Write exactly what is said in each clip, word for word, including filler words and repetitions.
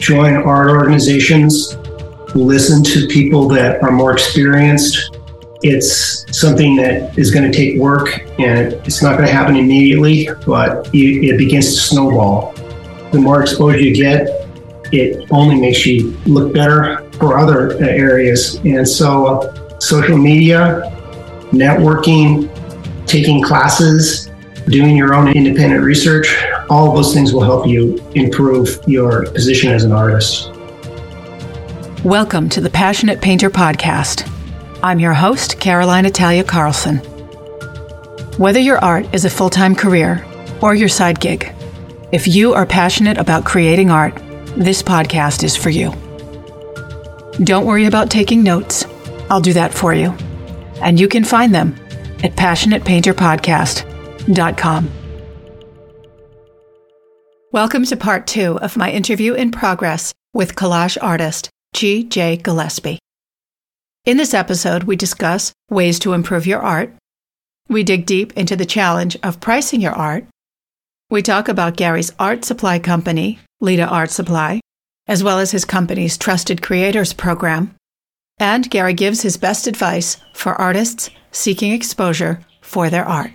join art organizations, listen to people that are more experienced. It's something that is going to take work, and it's not going to happen immediately, but it, it begins to snowball. The more exposure you get, it only makes you look better for other areas. And so uh, social media, networking, taking classes, doing your own independent research, all of those things will help you improve your position as an artist. Welcome to the Passionate Painter Podcast. I'm your host, Caroline Italia Carlson. Whether your art is a full-time career or your side gig, if you are passionate about creating art, this podcast is for you. Don't worry about taking notes. I'll do that for you. And you can find them at passionate painter podcast dot com. Welcome to part two of my interview in progress with collage artist G J. Gillespie. In this episode, we discuss ways to improve your art. We dig deep into the challenge of pricing your art. We talk about Gary's art supply company, Leda Art Supply, as well as his company's Trusted Creators program. And Gary gives his best advice for artists seeking exposure for their art.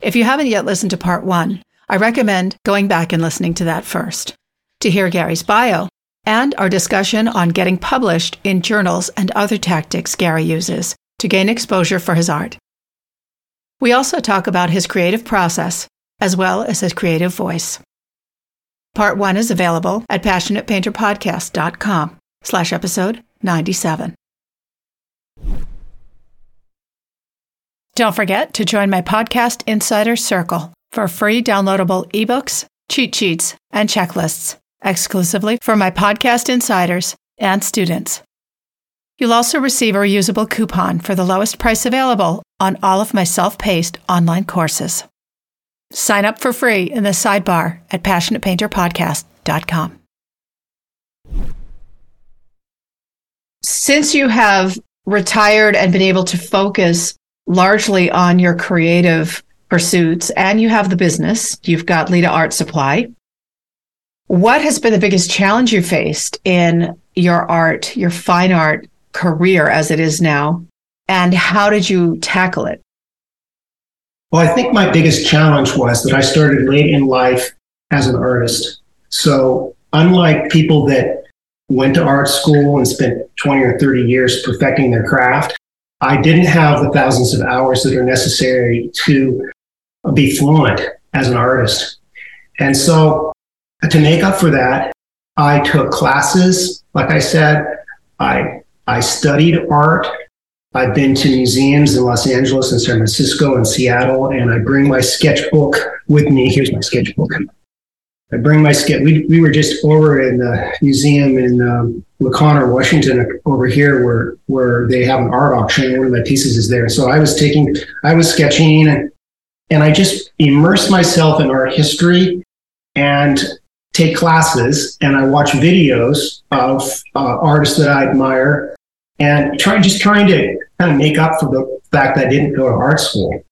If you haven't yet listened to part one, I recommend going back and listening to that first to hear Gary's bio and our discussion on getting published in journals and other tactics Gary uses to gain exposure for his art. We also talk about his creative process as well as his creative voice. Part one is available at passionate painter podcast dot com slash episode ninety-seven. Don't forget to join my podcast Insider Circle for free downloadable ebooks, cheat sheets, and checklists exclusively for my podcast insiders and students. You'll also receive a reusable coupon for the lowest price available on all of my self-paced online courses. Sign up for free in the sidebar at passionate painter podcast dot com. Since you have retired and been able to focus largely on your creative pursuits, and you have the business, you've got Leda Art Supply, what has been the biggest challenge you faced in your art, your fine art career as it is now, and how did you tackle it? Well, I think my biggest challenge was that I started late in life as an artist. So unlike people that went to art school and spent twenty or thirty years perfecting their craft, I didn't have the thousands of hours that are necessary to be fluent as an artist. And so to make up for that, I took classes. Like I said, I I studied art. I've been to museums in Los Angeles and San Francisco and Seattle, and I bring my sketchbook with me. Here's my sketchbook. I bring my sketch. We we were just over in the museum in um, La Conner, Washington, over here, where where they have an art auction, and one of my pieces is there. So I was taking, I was sketching, and, and I just immersed myself in art history, and take classes, and I watch videos of uh, artists that I admire. And try, just trying to kind of make up for the fact that I didn't go to art school.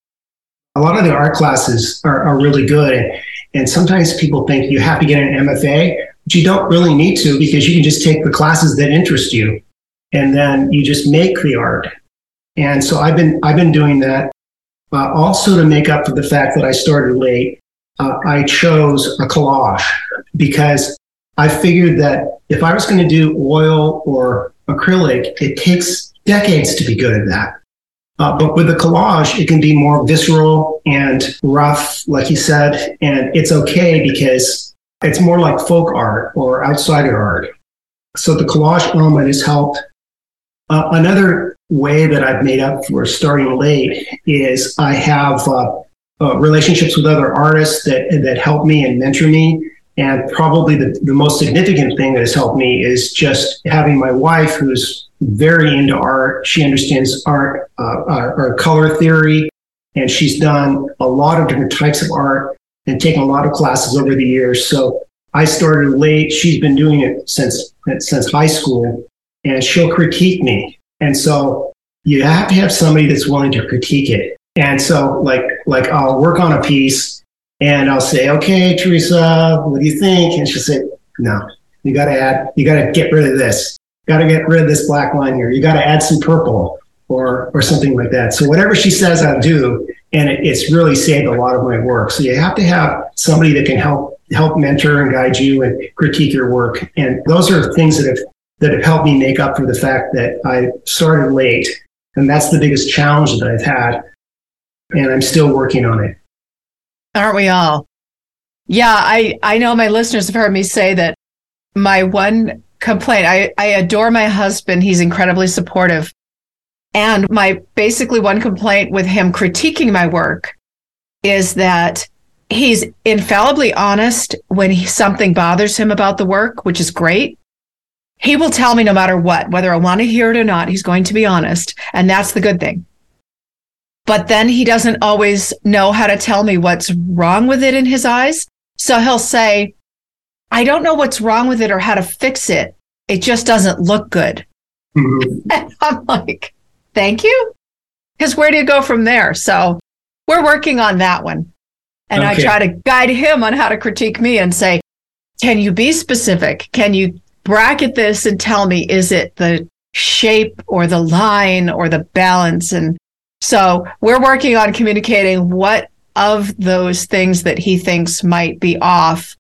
A lot of the art classes are, are really good. And, and sometimes people think you have to get an M F A, but you don't really need to, because you can just take the classes that interest you, and then you just make the art. And so I've been, I've been doing that. Uh, also, to make up for the fact that I started late, uh, I chose a collage because I figured that if I was going to do oil or acrylic, it takes decades to be good at that. Uh, but with a collage, it can be more visceral and rough, like you said, and it's okay because it's more like folk art or outsider art. So the collage element has helped. Uh, another way that I've made up for starting late is I have uh, uh, relationships with other artists that that help me and mentor me. And probably the, the most significant thing that has helped me is just having my wife, who's very into art. She understands art, uh, uh, or color theory, and she's done a lot of different types of art and taken a lot of classes over the years. So I started late. She's been doing it since since high school, and she'll critique me. And so you have to have somebody that's willing to critique it. And so like like I'll work on a piece, and I'll say, okay, Teresa, what do you think? And she'll say, no, You got to add, you got to get rid of this. Got to get rid of this black line here. You got to add some purple or or something like that. So whatever she says, I'll do. And it, it's really saved a lot of my work. So you have to have somebody that can help help mentor and guide you and critique your work. And those are things that have that have helped me make up for the fact that I started late. And that's the biggest challenge that I've had. And I'm still working on it. Aren't we all? Yeah, I, I know my listeners have heard me say that my one complaint, I, I adore my husband. He's incredibly supportive. And my basically one complaint with him critiquing my work is that he's infallibly honest when he, something bothers him about the work, which is great. He will tell me no matter what, whether I want to hear it or not, he's going to be honest. And that's the good thing. But then he doesn't always know how to tell me what's wrong with it in his eyes. So he'll say, I don't know what's wrong with it or how to fix it. It just doesn't look good. Mm-hmm. And I'm like, thank you. Because where do you go from there? So we're working on that one. And okay. I try to guide him on how to critique me and say, can you be specific? Can you bracket this and tell me, is it the shape or the line or the balance? And so we're working on communicating what of those things that he thinks might be off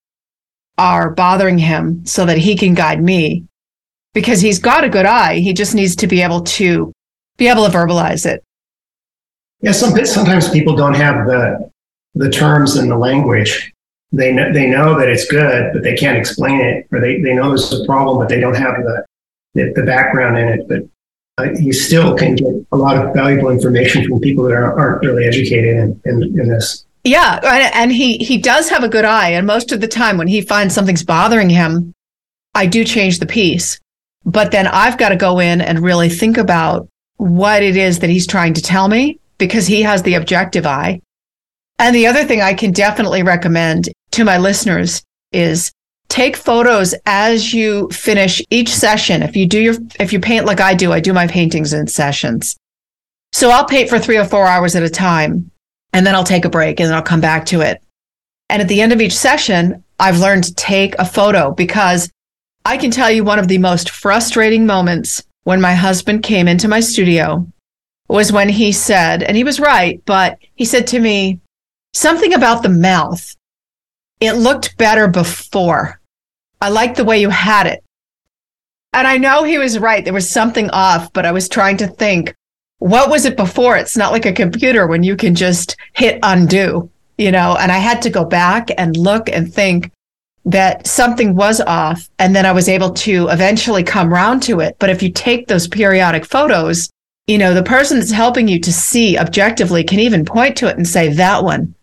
are bothering him so that he can guide me, because he's got a good eye. He just needs to be able to be able to verbalize it. Yeah, some, sometimes people don't have the the terms and the language. They know, they know that it's good, but they can't explain it, or they, they know there's a problem, but they don't have the the, the background in it. But uh, you still can get a lot of valuable information from people that are, aren't really educated in, in, in this. Yeah, and he, he does have a good eye. And most of the time when he finds something's bothering him, I do change the piece. But then I've got to go in and really think about what it is that he's trying to tell me, because he has the objective eye. And the other thing I can definitely recommend to my listeners is take photos as you finish each session. If you do your, if you paint like I do, I do my paintings in sessions. So I'll paint for three or four hours at a time, and then I'll take a break and then I'll come back to it. And at the end of each session, I've learned to take a photo, because I can tell you one of the most frustrating moments when my husband came into my studio was when he said, and he was right, but he said to me, something about the mouth. It looked better before. I liked the way you had it. And I know he was right. There was something off, but I was trying to think, what was it before? It's not like a computer when you can just hit undo, you know, and I had to go back and look and think that something was off. And then I was able to eventually come round to it. But if you take those periodic photos, you know, the person that's helping you to see objectively can even point to it and say that one.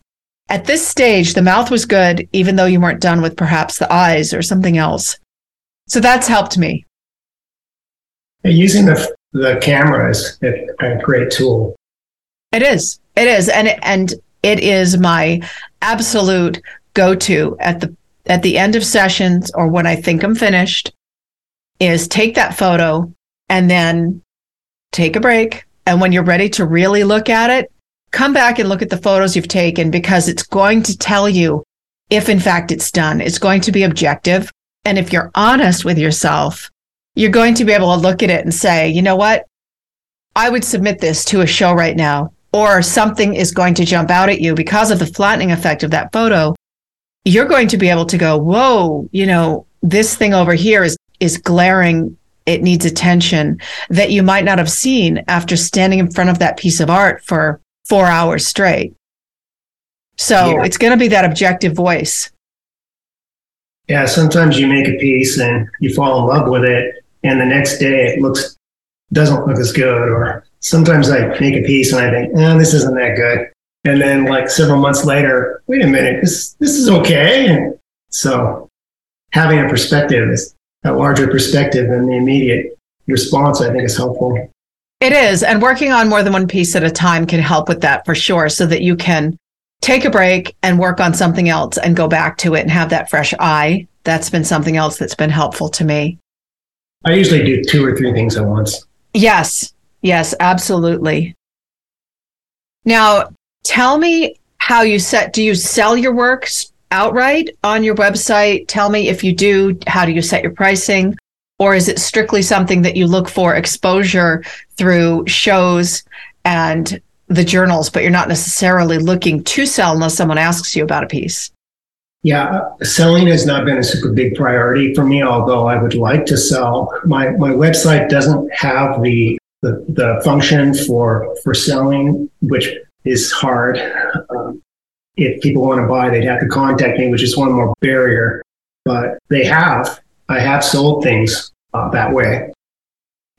At this stage, the mouth was good, even though you weren't done with perhaps the eyes or something else. So that's helped me. Using the the camera is a great tool. It is. It is. And it, and it is my absolute go-to at the at the end of sessions, or when I think I'm finished, is take that photo and then take a break. And when you're ready to really look at it, come back and look at the photos you've taken, because it's going to tell you if, in fact, it's done. It's going to be objective. And if you're honest with yourself, you're going to be able to look at it and say, you know what? I would submit this to a show right now, or something is going to jump out at you because of the flattening effect of that photo. You're going to be able to go, whoa, you know, this thing over here is, is glaring. It needs attention that you might not have seen after standing in front of that piece of art for four hours straight. So yeah. It's going to be that objective voice. Yeah, sometimes you make a piece and you fall in love with it, and the next day it looks doesn't look as good. Or sometimes I make a piece and I think, oh, this isn't that good. And then like several months later, wait a minute, this this is okay. And so having a perspective, is a larger perspective than the immediate response, I think is helpful. It is. And working on more than one piece at a time can help with that for sure, so that you can take a break and work on something else and go back to it and have that fresh eye. That's been something else that's been helpful to me. I usually do two or three things at once. Yes. Yes, absolutely. Now, tell me how you set, do you sell your work outright on your website? Tell me if you do, how do you set your pricing? Or is it strictly something that you look for exposure through shows and the journals, but you're not necessarily looking to sell unless someone asks you about a piece? Yeah, selling has not been a super big priority for me, although I would like to sell. My my website doesn't have the the, the function for for selling, which is hard. Um, if people want to buy, they'd have to contact me, which is one more barrier. But they have. I have sold things uh, that way.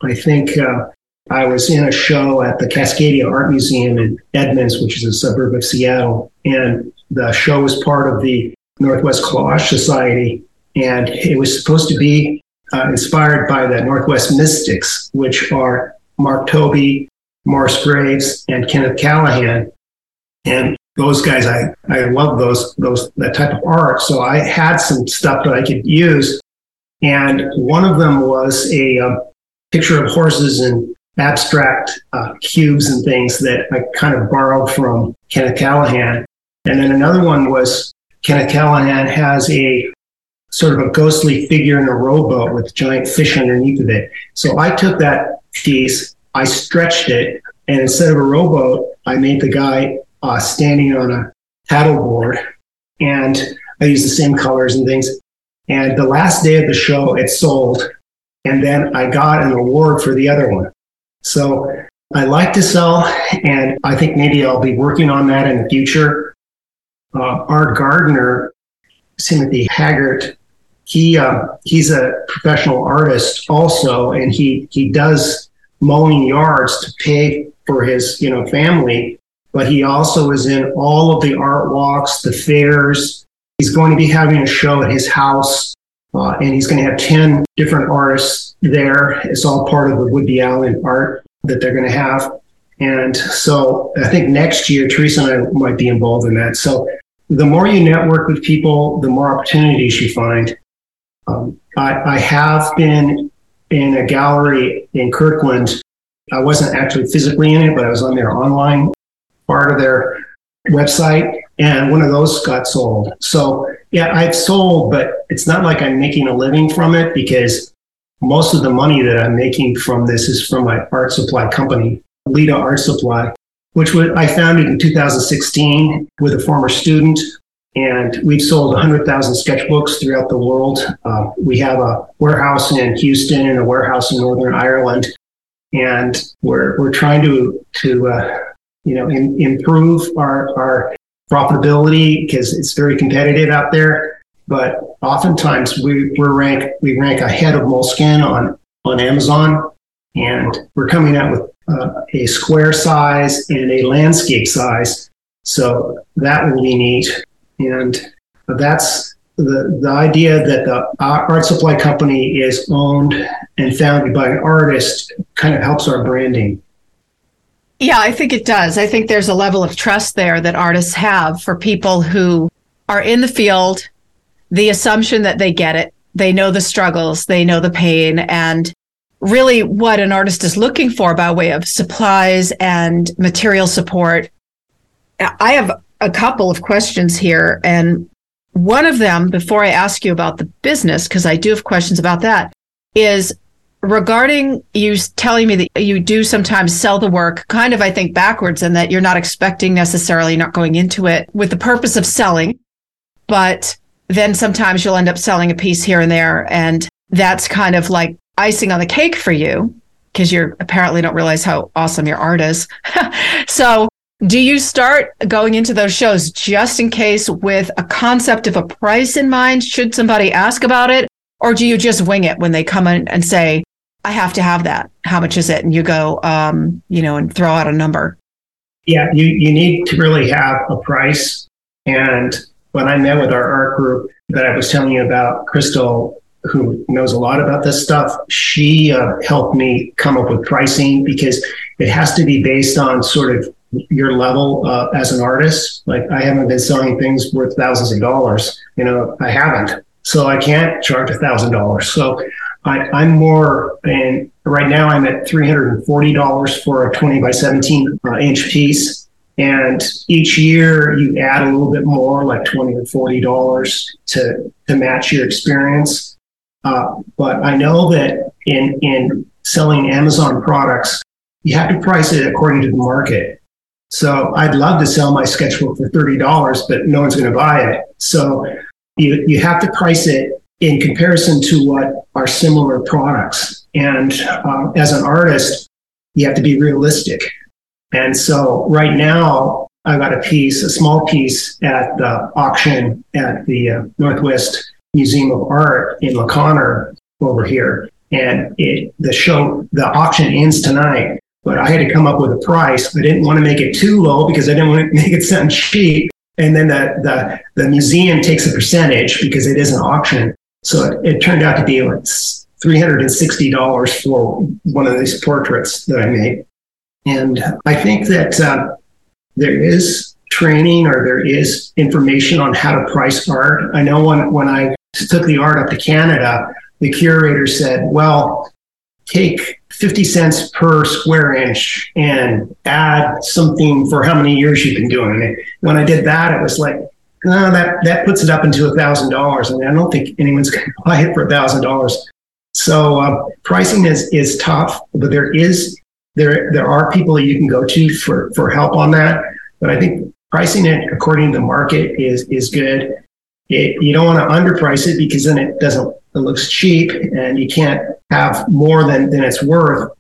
I think uh, I was in a show at the Cascadia Art Museum in Edmonds, which is a suburb of Seattle, and the show was part of the Northwest Collage Society, and it was supposed to be uh, inspired by the Northwest Mystics, which are Mark Toby, Morris Graves, and Kenneth Callahan. And those guys, I, I love those those that type of art, so I had some stuff that I could use. And one of them was a uh, picture of horses and abstract uh, cubes and things that I kind of borrowed from Kenneth Callahan. And then another one was Kenneth Callahan has a sort of a ghostly figure in a rowboat with giant fish underneath of it. So I took that piece, I stretched it, and instead of a rowboat, I made the guy uh, standing on a paddleboard. And I used the same colors and things. And the last day of the show, it sold. And then I got an award for the other one. So I like to sell, and I think maybe I'll be working on that in the future. Uh, our gardener, Timothy Haggart, he uh, he's a professional artist also, and he he does mowing yards to pay for his you know family. But he also is in all of the art walks, the fairs. He's going to be having a show at his house, uh, and he's going to have ten different artists there. It's all part of the Woodby Allen art that they're going to have. And so I think next year, Teresa and I might be involved in that. So the more you network with people, the more opportunities you find. Um, I, I have been in a gallery in Kirkland. I wasn't actually physically in it, but I was on their online part of their website. And one of those got sold. So yeah, I've sold, but it's not like I'm making a living from it, because most of the money that I'm making from this is from my art supply company, Leda Art Supply, which I founded in two thousand sixteen with a former student. And we've sold one hundred thousand sketchbooks throughout the world. Uh, we have a warehouse in Houston and a warehouse in Northern Ireland. And we're we're trying to, to uh, you know, in, improve our our profitability, because it's very competitive out there, but oftentimes we we're rank we rank ahead of Moleskine on on Amazon, and we're coming out with uh, a square size and a landscape size, so that will be neat. And that's the the idea that the art supply company is owned and founded by an artist. Kind of helps our branding. Yeah, I think it does. I think there's a level of trust there that artists have for people who are in the field, the assumption that they get it. They know the struggles, they know the pain, and really what an artist is looking for by way of supplies and material support. I have a couple of questions here, and one of them, before I ask you about the business, because I do have questions about that, is regarding you telling me that you do sometimes sell the work kind of, I think, backwards, and that you're not expecting necessarily, not going into it with the purpose of selling, but then sometimes you'll end up selling a piece here and there. And that's kind of like icing on the cake for you, because you apparently don't realize how awesome your art is. So do you start going into those shows just in case with a concept of a price in mind, should somebody ask about it? Or do you just wing it when they come in and say, I have to have that. How much is it? And you go, um, you know, and throw out a number. Yeah, you, you need to really have a price. And when I met with our art group that I was telling you about, Crystal, who knows a lot about this stuff, she uh, helped me come up with pricing, because it has to be based on sort of your level uh, as an artist. Like, I haven't been selling things worth thousands of dollars. You know, I haven't. So I can't charge a thousand dollars. So I, I'm more, and right now I'm at three hundred forty dollars for a twenty by seventeen uh, inch piece. And each year you add a little bit more, like twenty or forty dollars to, to match your experience. Uh, but I know that in, in selling Amazon products, you have to price it according to the market. So I'd love to sell my sketchbook for thirty dollars, but no one's going to buy it. So you, you have to price it in comparison to what are similar products. And uh, as an artist, you have to be realistic. And so right now, I got a piece, a small piece at the auction at the uh, Northwest Museum of Art in La Conner over here. And it, the show, the auction ends tonight, but I had to come up with a price. I didn't want to make it too low because I didn't want to make it sound cheap. And then the, the, the museum takes a percentage because it is an auction. So it, it turned out to be like three hundred sixty dollars for one of these portraits that I made. And I think that uh, there is training or there is information on how to price art. I know when, when I took the art up to Canada, the curator said, well, take fifty cents per square inch and add something for how many years you've been doing it. When I did that, it was like, no, that, that puts it up into one thousand dollars. I mean, I don't think anyone's going to buy it for one thousand dollars. So uh, pricing is, is tough, but there is there there are people you can go to for, for help on that. But I think pricing it according to the market is, is good. It, you don't want to underprice it because then it doesn't it looks cheap, and you can't have more than, than it's worth.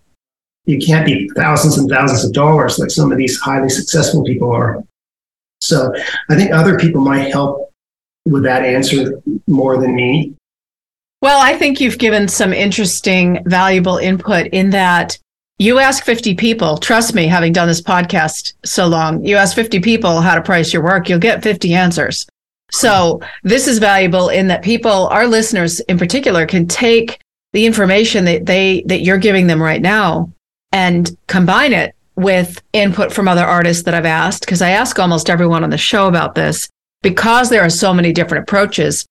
You can't be thousands and thousands of dollars like some of these highly successful people are. So I think other people might help with that answer more than me. Well, I think you've given some interesting, valuable input in that you ask fifty people, trust me, having done this podcast so long, you ask fifty people how to price your work, you'll get fifty answers. So this is valuable in that people, our listeners in particular, can take the information that they that you're giving them right now and combine it with input from other artists that I've asked, because I ask almost everyone on the show about this because there are so many different approaches.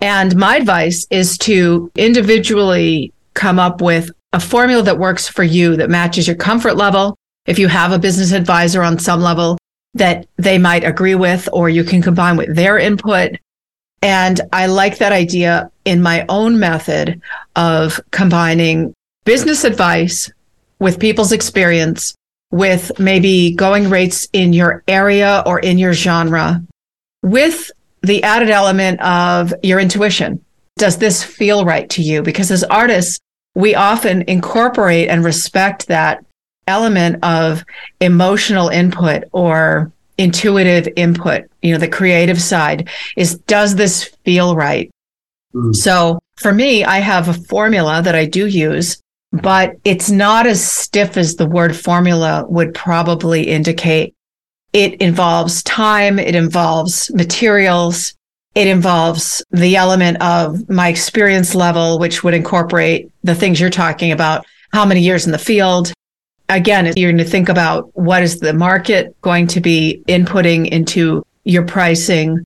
And my advice is to individually come up with a formula that works for you, that matches your comfort level. If you have a business advisor on some level that they might agree with, or you can combine with their input. And I like that idea in my own method of combining business advice with people's experience, with maybe going rates in your area or in your genre, with the added element of your intuition. Does this feel right to you? Because as artists, we often incorporate and respect that element of emotional input or intuitive input, you know, the creative side is, does this feel right? Mm. So for me, I have a formula that I do use, but it's not as stiff as the word formula would probably indicate. It involves time. It involves materials. It involves the element of my experience level, which would incorporate the things you're talking about, how many years in the field. Again, you're going to think about what is the market going to be inputting into your pricing,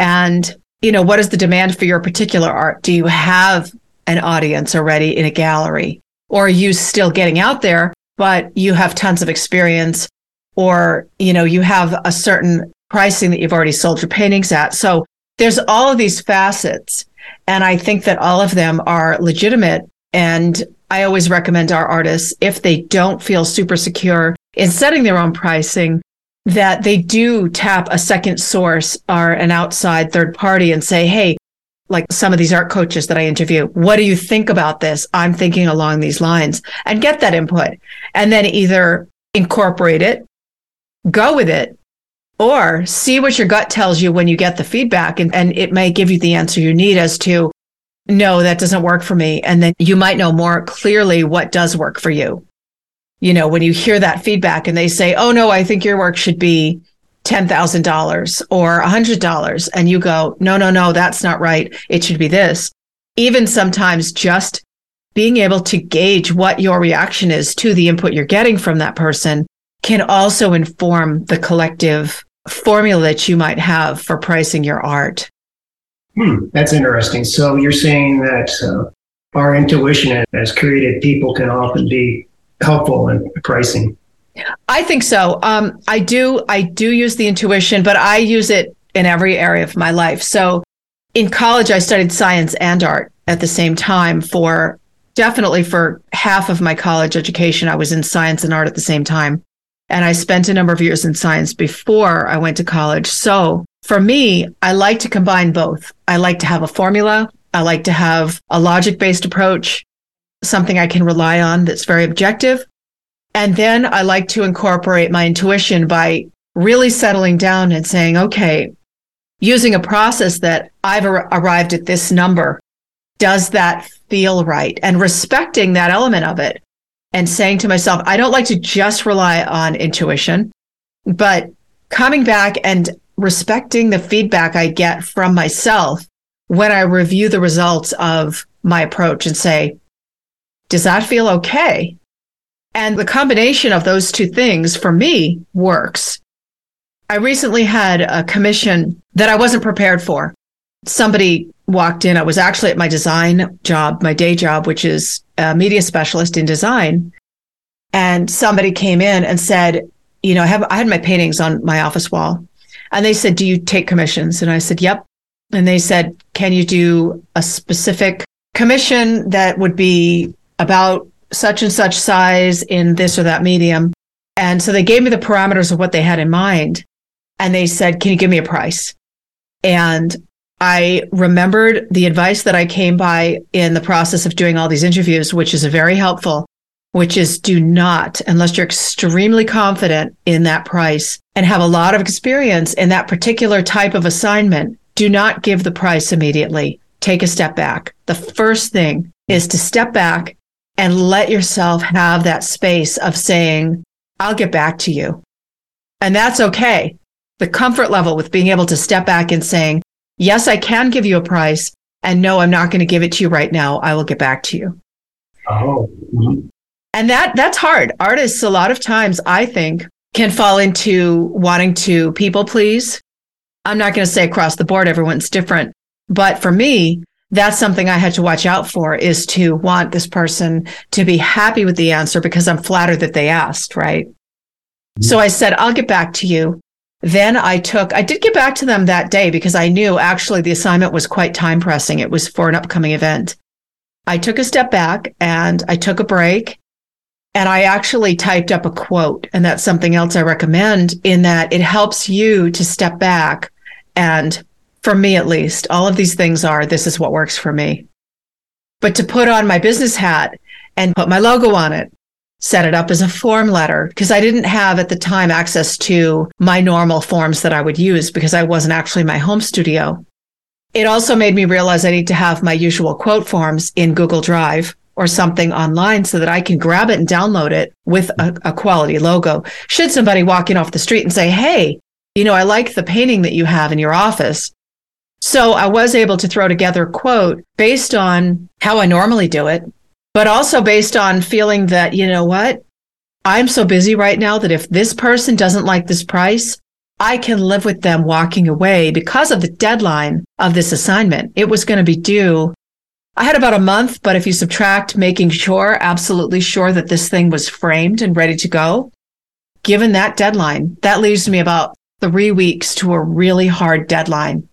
and, you know, what is the demand for your particular art? Do you have an audience already in a gallery, or are you still getting out there, but you have tons of experience, or, you know, you have a certain pricing that you've already sold your paintings at? So there's all of these facets, and I think that all of them are legitimate. And I always recommend our artists, if they don't feel super secure in setting their own pricing, that they do tap a second source or an outside third party and say, hey, like some of these art coaches that I interview, what do you think about this? I'm thinking along these lines, and get that input, and then either incorporate it, go with it, or see what your gut tells you when you get the feedback. And, and it may give you the answer you need as to, no, that doesn't work for me. And then you might know more clearly what does work for you. You know, when you hear that feedback and they say, oh, no, I think your work should be ten thousand dollars or one hundred dollars. And you go, no, no, no, that's not right. It should be this. Even sometimes just being able to gauge what your reaction is to the input you're getting from that person can also inform the collective formula that you might have for pricing your art. Hmm, that's interesting. So you're saying that uh, our intuition as creative people can often be helpful in pricing. I think so. Um, I do. I do use the intuition, but I use it in every area of my life. So in college, I studied science and art at the same time. For definitely for half of my college education, I was in science and art at the same time. And I spent a number of years in science before I went to college. So for me, I like to combine both. I like to have a formula. I like to have a logic-based approach, something I can rely on that's very objective. And then I like to incorporate my intuition by really settling down and saying, okay, using a process that I've ar- arrived at this number, does that feel right? And respecting that element of it and saying to myself, I don't like to just rely on intuition, but coming back and respecting the feedback I get from myself when I review the results of my approach and say, does that feel okay? And the combination of those two things for me works. I recently had a commission that I wasn't prepared for. Somebody walked in. I was actually at my design job, my day job, which is a media specialist in design. And somebody came in and said, you know, I, have, I had my paintings on my office wall. And they said, do you take commissions? And I said, yep. And they said, can you do a specific commission that would be about such and such size in this or that medium? And so they gave me the parameters of what they had in mind. And they said, can you give me a price? And I remembered the advice that I came by in the process of doing all these interviews, which is very helpful, which is do not, unless you're extremely confident in that price and have a lot of experience in that particular type of assignment, do not give the price immediately. Take a step back. The first thing is to step back and let yourself have that space of saying, I'll get back to you. And that's okay. The comfort level with being able to step back and saying, yes, I can give you a price. And no, I'm not going to give it to you right now. I will get back to you. Oh. Mm-hmm. And that that's hard. Artists, a lot of times, I think, can fall into wanting to people please. I'm not going to say across the board, everyone's different. But for me, that's something I had to watch out for, is to want this person to be happy with the answer because I'm flattered that they asked, right? Mm-hmm. So I said, I'll get back to you. Then I took, I did get back to them that day because I knew actually the assignment was quite time pressing. It was for an upcoming event. I took a step back and I took a break and I actually typed up a quote. And that's something else I recommend in that it helps you to step back and, for me at least, all of these things are, this is what works for me. But to put on my business hat and put my logo on it, set it up as a form letter, because I didn't have at the time access to my normal forms that I would use because I wasn't actually in my home studio. It also made me realize I need to have my usual quote forms in Google Drive or something online so that I can grab it and download it with a, a quality logo. Should somebody walk in off the street and say, hey, you know, I like the painting that you have in your office. So I was able to throw together a quote based on how I normally do it, but also based on feeling that, you know what, I'm so busy right now that if this person doesn't like this price, I can live with them walking away because of the deadline of this assignment. It was going to be due. I had about a month, but if you subtract making sure, absolutely sure that this thing was framed and ready to go, given that deadline, that leaves me about three weeks to a really hard deadline.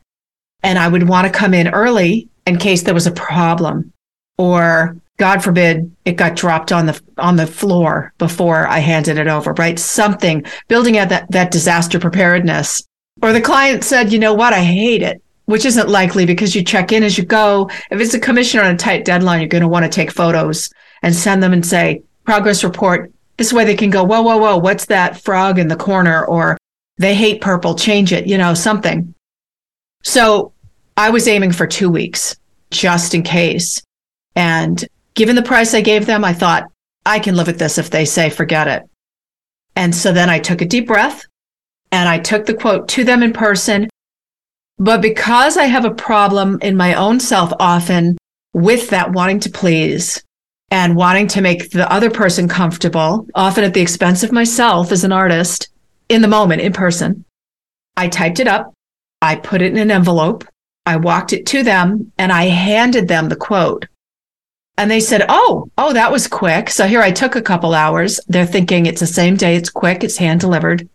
And I would want to come in early in case there was a problem or, God forbid, it got dropped on the on the floor before I handed it over, right? Something, building out that, that disaster preparedness. Or the client said, you know what, I hate it, which isn't likely because you check in as you go. If it's a commission on a tight deadline, you're going to want to take photos and send them and say, progress report. This way they can go, whoa, whoa, whoa, what's that frog in the corner? Or they hate purple, change it, you know, something. So I was aiming for two weeks just in case. And given the price I gave them, I thought, I can live with this if they say, forget it. And so then I took a deep breath and I took the quote to them in person. But because I have a problem in my own self often with that wanting to please and wanting to make the other person comfortable, often at the expense of myself as an artist, in the moment, in person, I typed it up. I put it in an envelope. I walked it to them and I handed them the quote. And they said, oh, oh, that was quick. So here I took a couple hours. They're thinking it's the same day. It's quick. It's hand delivered.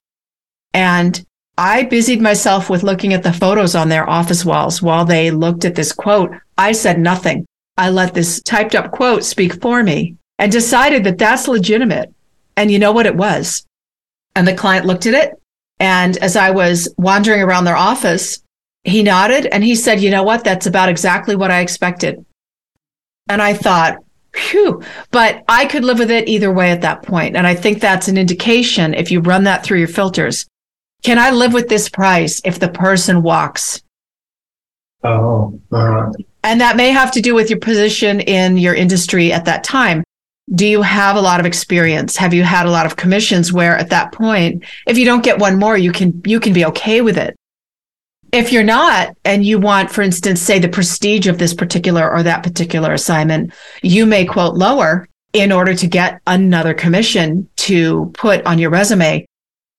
And I busied myself with looking at the photos on their office walls while they looked at this quote. I said nothing. I let this typed up quote speak for me and decided that that's legitimate. And you know what it was? And the client looked at it. And as I was wandering around their office, he nodded and he said, you know what? That's about exactly what I expected. And I thought, phew, but I could live with it either way at that point. And I think that's an indication if you run that through your filters. Can I live with this price if the person walks? Oh, all right. And that may have to do with your position in your industry at that time. Do you have a lot of experience? Have you had a lot of commissions where at that point, if you don't get one more, you can you can be okay with it? If you're not, and you want, for instance, say the prestige of this particular or that particular assignment, you may quote lower in order to get another commission to put on your resume.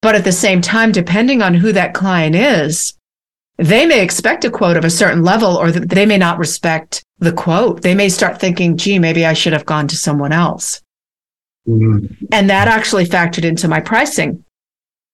But at the same time, depending on who that client is, they may expect a quote of a certain level, or they may not respect the quote. They may start thinking, gee, maybe I should have gone to someone else. Mm-hmm. And that actually factored into my pricing.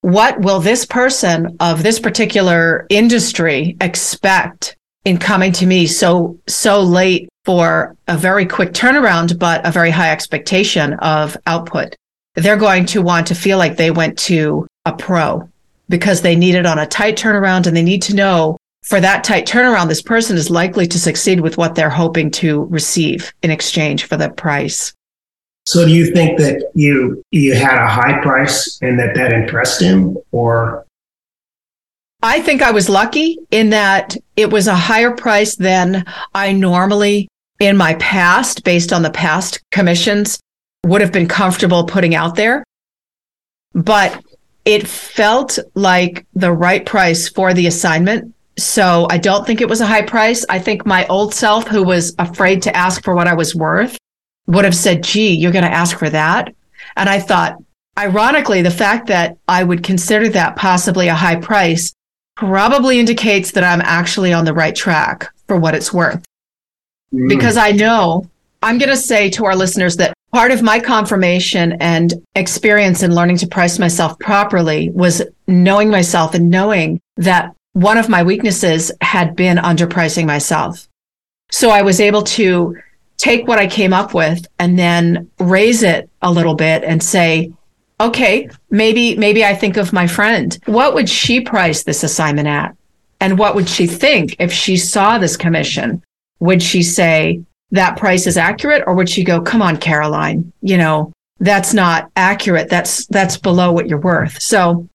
What will this person of this particular industry expect in coming to me so, so late for a very quick turnaround, but a very high expectation of output? They're going to want to feel like they went to a pro because they need it on a tight turnaround, and they need to know for that tight turnaround, this person is likely to succeed with what they're hoping to receive in exchange for the price. So do you think that you you had a high price and that that impressed him, or? I think I was lucky in that it was a higher price than I normally in my past, based on the past commissions, would have been comfortable putting out there. But it felt like the right price for the assignment. So I don't think it was a high price. I think my old self, who was afraid to ask for what I was worth, would have said, gee, you're going to ask for that. And I thought, ironically, the fact that I would consider that possibly a high price probably indicates that I'm actually on the right track for what it's worth. Mm. Because I know, I'm going to say to our listeners that part of my confirmation and experience in learning to price myself properly was knowing myself and knowing that one of my weaknesses had been underpricing myself. So I was able to take what I came up with and then raise it a little bit and say, okay, maybe, maybe I think of my friend. What would she price this assignment at? And what would she think if she saw this commission? Would she say that price is accurate, or would she go, come on, Caroline, you know, that's not accurate. That's, that's below what you're worth. So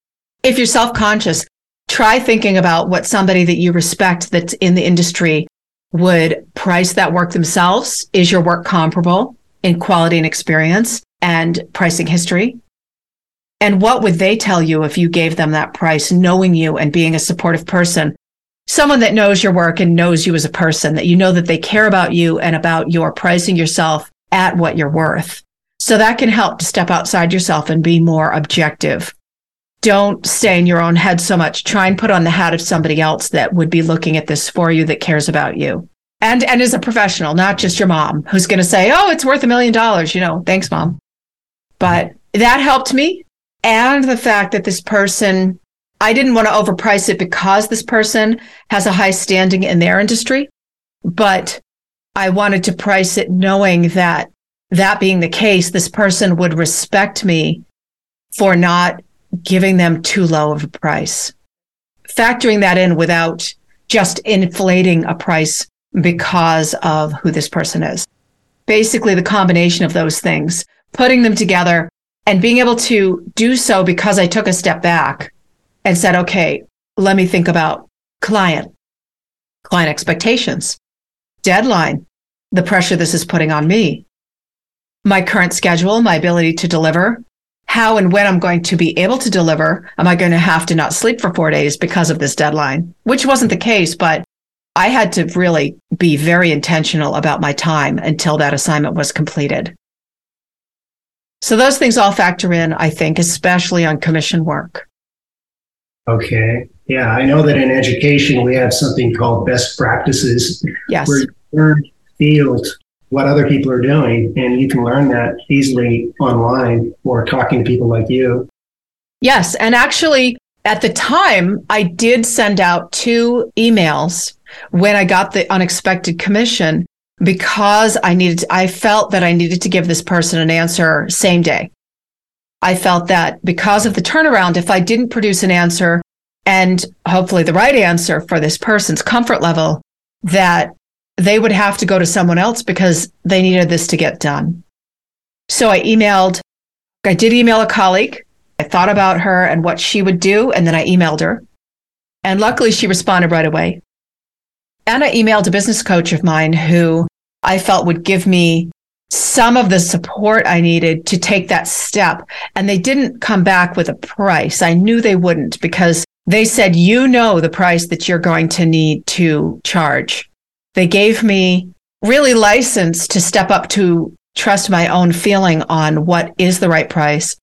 if you're self-conscious, try thinking about what somebody that you respect that's in the industry would price that work themselves. Is your work comparable in quality and experience and pricing history? And what would they tell you if you gave them that price, knowing you and being a supportive person, someone that knows your work and knows you as a person, that you know that they care about you and about your pricing yourself at what you're worth? So that can help to step outside yourself and be more objective. Don't stay in your own head so much. Try and put on the hat of somebody else that would be looking at this for you, that cares about you. And and as a professional, not just your mom, who's going to say, oh, it's worth a million dollars. You know, thanks, Mom. But that helped me. And the fact that this person, I didn't want to overprice it because this person has a high standing in their industry. But I wanted to price it knowing that that being the case, this person would respect me for not giving them too low of a price. Factoring that in without just inflating a price because of who this person is. Basically, the combination of those things, putting them together and being able to do so because I took a step back and said, okay, let me think about client, client expectations, deadline, the pressure this is putting on me, my current schedule, my ability to deliver, how and when I'm going to be able to deliver. Am I going to have to not sleep for four days because of this deadline? Which wasn't the case, but I had to really be very intentional about my time until that assignment was completed. So those things all factor in, I think, especially on commission work. Okay. Yeah. I know that in education, we have something called best practices. Yes. Where you learn field what other people are doing, and you can learn that easily online or talking to people like you. Yes, and actually, at the time, I did send out two emails when I got the unexpected commission because I needed to, I felt that I needed to give this person an answer same day. I felt that because of the turnaround, if I didn't produce an answer and hopefully the right answer for this person's comfort level, that they would have to go to someone else because they needed this to get done. So I emailed, I did email a colleague. I thought about her and what she would do, and then I emailed her. And luckily, she responded right away. And I emailed a business coach of mine who I felt would give me some of the support I needed to take that step. And they didn't come back with a price. I knew they wouldn't because they said, you know, the price that you're going to need to charge. They gave me really license to step up to trust my own feeling on what is the right price.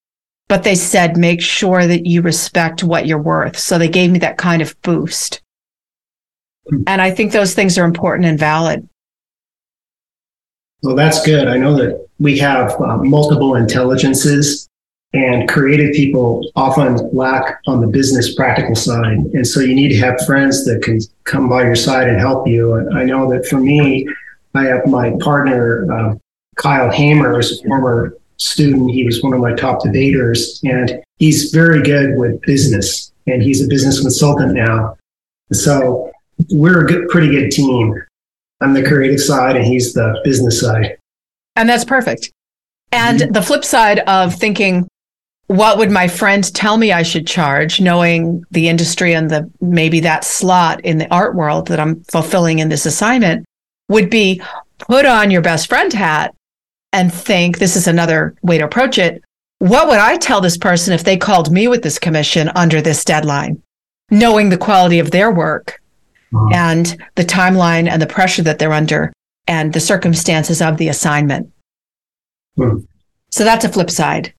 But they said, make sure that you respect what you're worth. So they gave me that kind of boost. And I think those things are important and valid. Well, that's good. I know that we have uh, multiple intelligences, and creative people often lack on the business practical side. And so you need to have friends that can come by your side and help you. And I know that for me, I have my partner, uh, Kyle Hamer, is a former student. He was one of my top debaters, and he's very good with business, and he's a business consultant now. So we're a good, pretty good team. I'm the creative side and he's the business side. And that's perfect. And mm-hmm. the flip side of thinking, what would my friend tell me I should charge, knowing the industry and the maybe that slot in the art world that I'm fulfilling in this assignment, would be put on your best friend hat and think, this is another way to approach it. What would I tell this person if they called me with this commission under this deadline, knowing the quality of their work uh-huh. and the timeline and the pressure that they're under and the circumstances of the assignment? Uh-huh. So that's a flip side.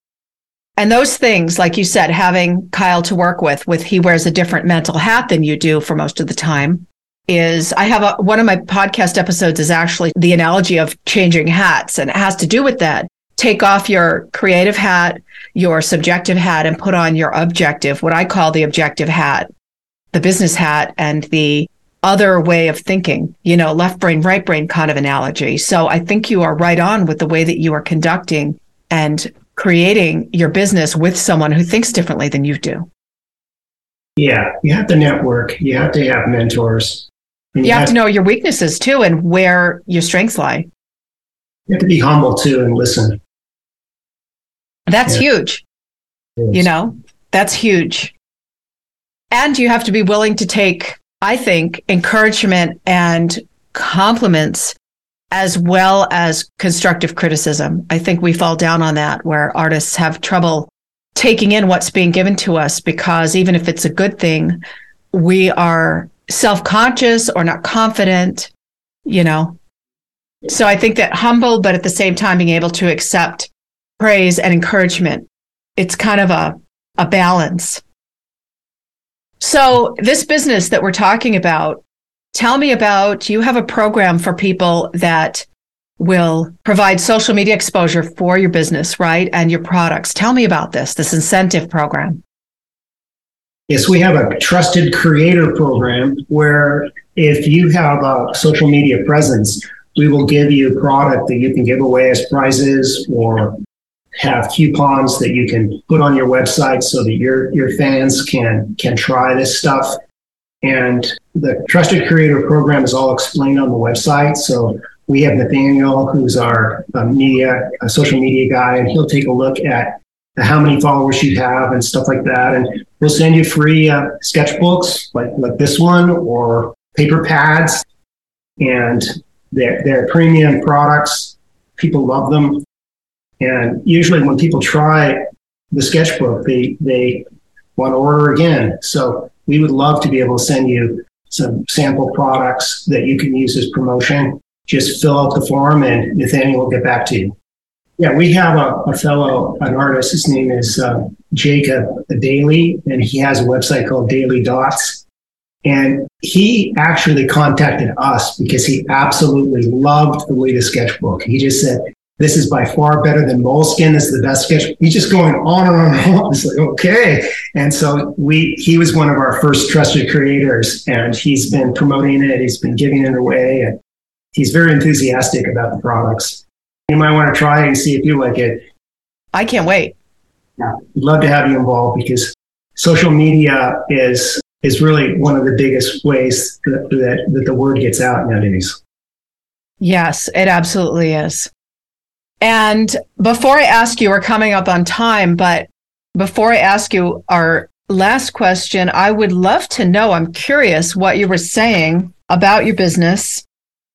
And those things, like you said, having Kyle to work with, with he wears a different mental hat than you do for most of the time, is I have a, one of my podcast episodes is actually the analogy of changing hats. And it has to do with that. Take off your creative hat, your subjective hat, and put on your objective, what I call the objective hat, the business hat, and the other way of thinking, you know, left brain, right brain kind of analogy. So I think you are right on with the way that you are conducting and creating your business with someone who thinks differently than you do. Yeah, you have to network. You have to have mentors. You, you have, have to know your weaknesses too and where your strengths lie. You have to be humble too and listen. That's yeah. huge. You know, that's huge. And you have to be willing to take, I think, encouragement and compliments as well as constructive criticism. I think we fall down on that where artists have trouble taking in what's being given to us because even if it's a good thing, we are self-conscious or not confident, you know. So I think that humble, but at the same time, being able to accept praise and encouragement. It's kind of a, a balance. So this business that we're talking about, tell me about, you have a program for people that will provide social media exposure for your business, right? And your products. Tell me about this, this incentive program. Yes, we have a Trusted Creator program where if you have a social media presence, we will give you a product that you can give away as prizes or have coupons that you can put on your website so that your, your fans can, can try this stuff. And the Trusted Creator program is all explained on the website. So we have Nathaniel, who's our media, a social media guy, and he'll take a look at how many followers you have and stuff like that. And we'll send you free uh, sketchbooks like, like this one or paper pads, and they're, they're premium products. People love them. And usually when people try the sketchbook, they, they want to order again. So we would love to be able to send you some sample products that you can use as promotion. Just fill out the form and Nathaniel will get back to you. Yeah, we have a, a fellow, an artist, his name is uh, Jacob Daly, and he has a website called Daly Dots. And he actually contacted us because he absolutely loved the Leda sketchbook. He just said, this is by far better than Moleskine. This is the best sketch. He's just going on and on and on. It's like, okay. And so we, he was one of our first trusted creators, and he's been promoting it. He's been giving it away, and he's very enthusiastic about the products. You might want to try and see if you like it. I can't wait. Yeah, we'd love to have you involved, because social media is is really one of the biggest ways that, that, that the word gets out nowadays. Yes, it absolutely is. And before I ask you, we're coming up on time, but before I ask you our last question, I would love to know, I'm curious what you were saying about your business.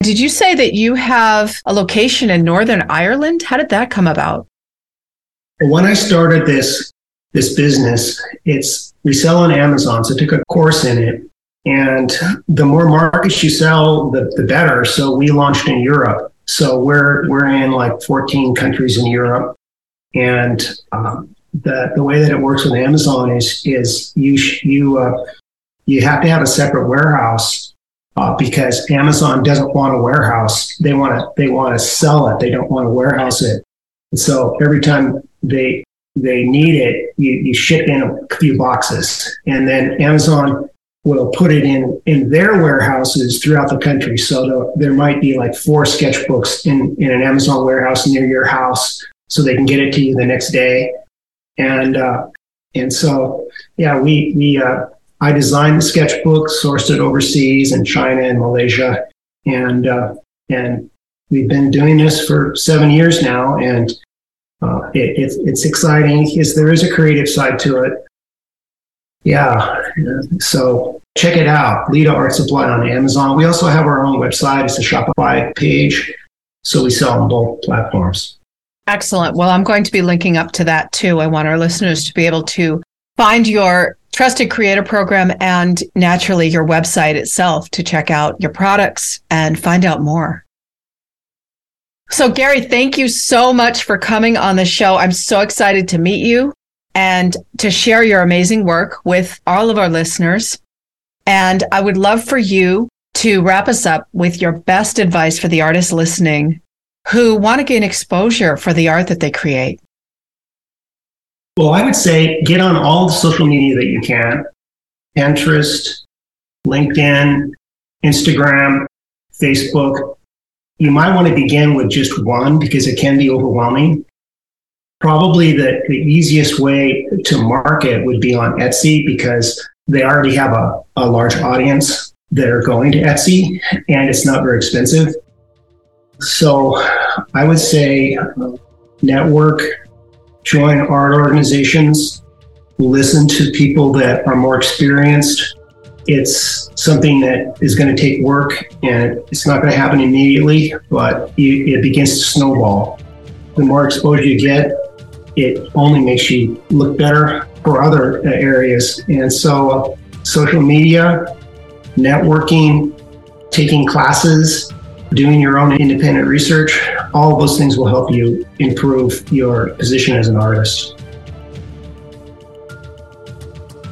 Did you say that you have a location in Northern Ireland? How did that come about? When I started this this business, it's we sell on Amazon, so I took a course in it. And the more markets you sell, the, the better. So we launched in Europe. So we're we're in like fourteen countries in Europe, and um, the the way that it works with Amazon is is you sh- you uh, you have to have a separate warehouse uh, because Amazon doesn't want a warehouse. They want to they want to sell it. They don't want to warehouse it. And so every time they they need it, you, you ship in a few boxes, and then Amazon will put it in, in their warehouses throughout the country. So there might be like four sketchbooks in, in an Amazon warehouse near your house, so they can get it to you the next day. And uh, and so, yeah, we we uh, I designed the sketchbook, sourced it overseas in China and Malaysia, and uh, and we've been doing this for seven years now, and uh, it, it's it's exciting because there is a creative side to it. Yeah. So check it out. Leda Art Supply on Amazon. We also have our own website. It's a Shopify page. So we sell on both platforms. Excellent. Well, I'm going to be linking up to that too. I want our listeners to be able to find your Trusted Creator program and naturally your website itself to check out your products and find out more. So Gary, thank you so much for coming on the show. I'm so excited to meet you and to share your amazing work with all of our listeners. And I would love for you to wrap us up with your best advice for the artists listening who want to gain exposure for the art that they create. Well, I would say get on all the social media that you can. Pinterest, LinkedIn, Instagram, Facebook. You might want to begin with just one because it can be overwhelming. Probably the, the easiest way to market would be on Etsy, because they already have a, a large audience that are going to Etsy, and it's not very expensive. So I would say network, join art organizations, listen to people that are more experienced. It's something that is going to take work, and it's not going to happen immediately, but it, it begins to snowball. The more exposure you get, it only makes you look better for other areas. And so uh, social media, networking, taking classes, doing your own independent research, all of those things will help you improve your position as an artist.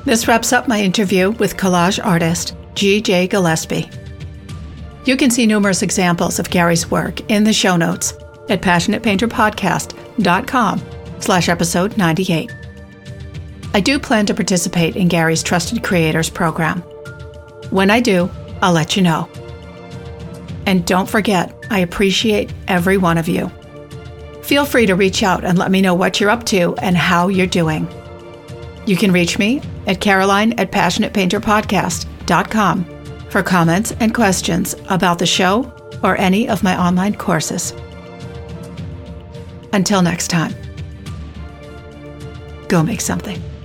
This wraps up my interview with collage artist G J. Gillespie. You can see numerous examples of Gary's work in the show notes at passionate painter podcast dot com. slash episode ninety-eight. I do plan to participate in Gary's Trusted Creators program. When I do, I'll let you know. And don't forget, I appreciate every one of you. Feel free to reach out and let me know what you're up to and how you're doing. You can reach me at Caroline at passionate painter podcast dot com for comments and questions about the show or any of my online courses. Until next time. Go make something.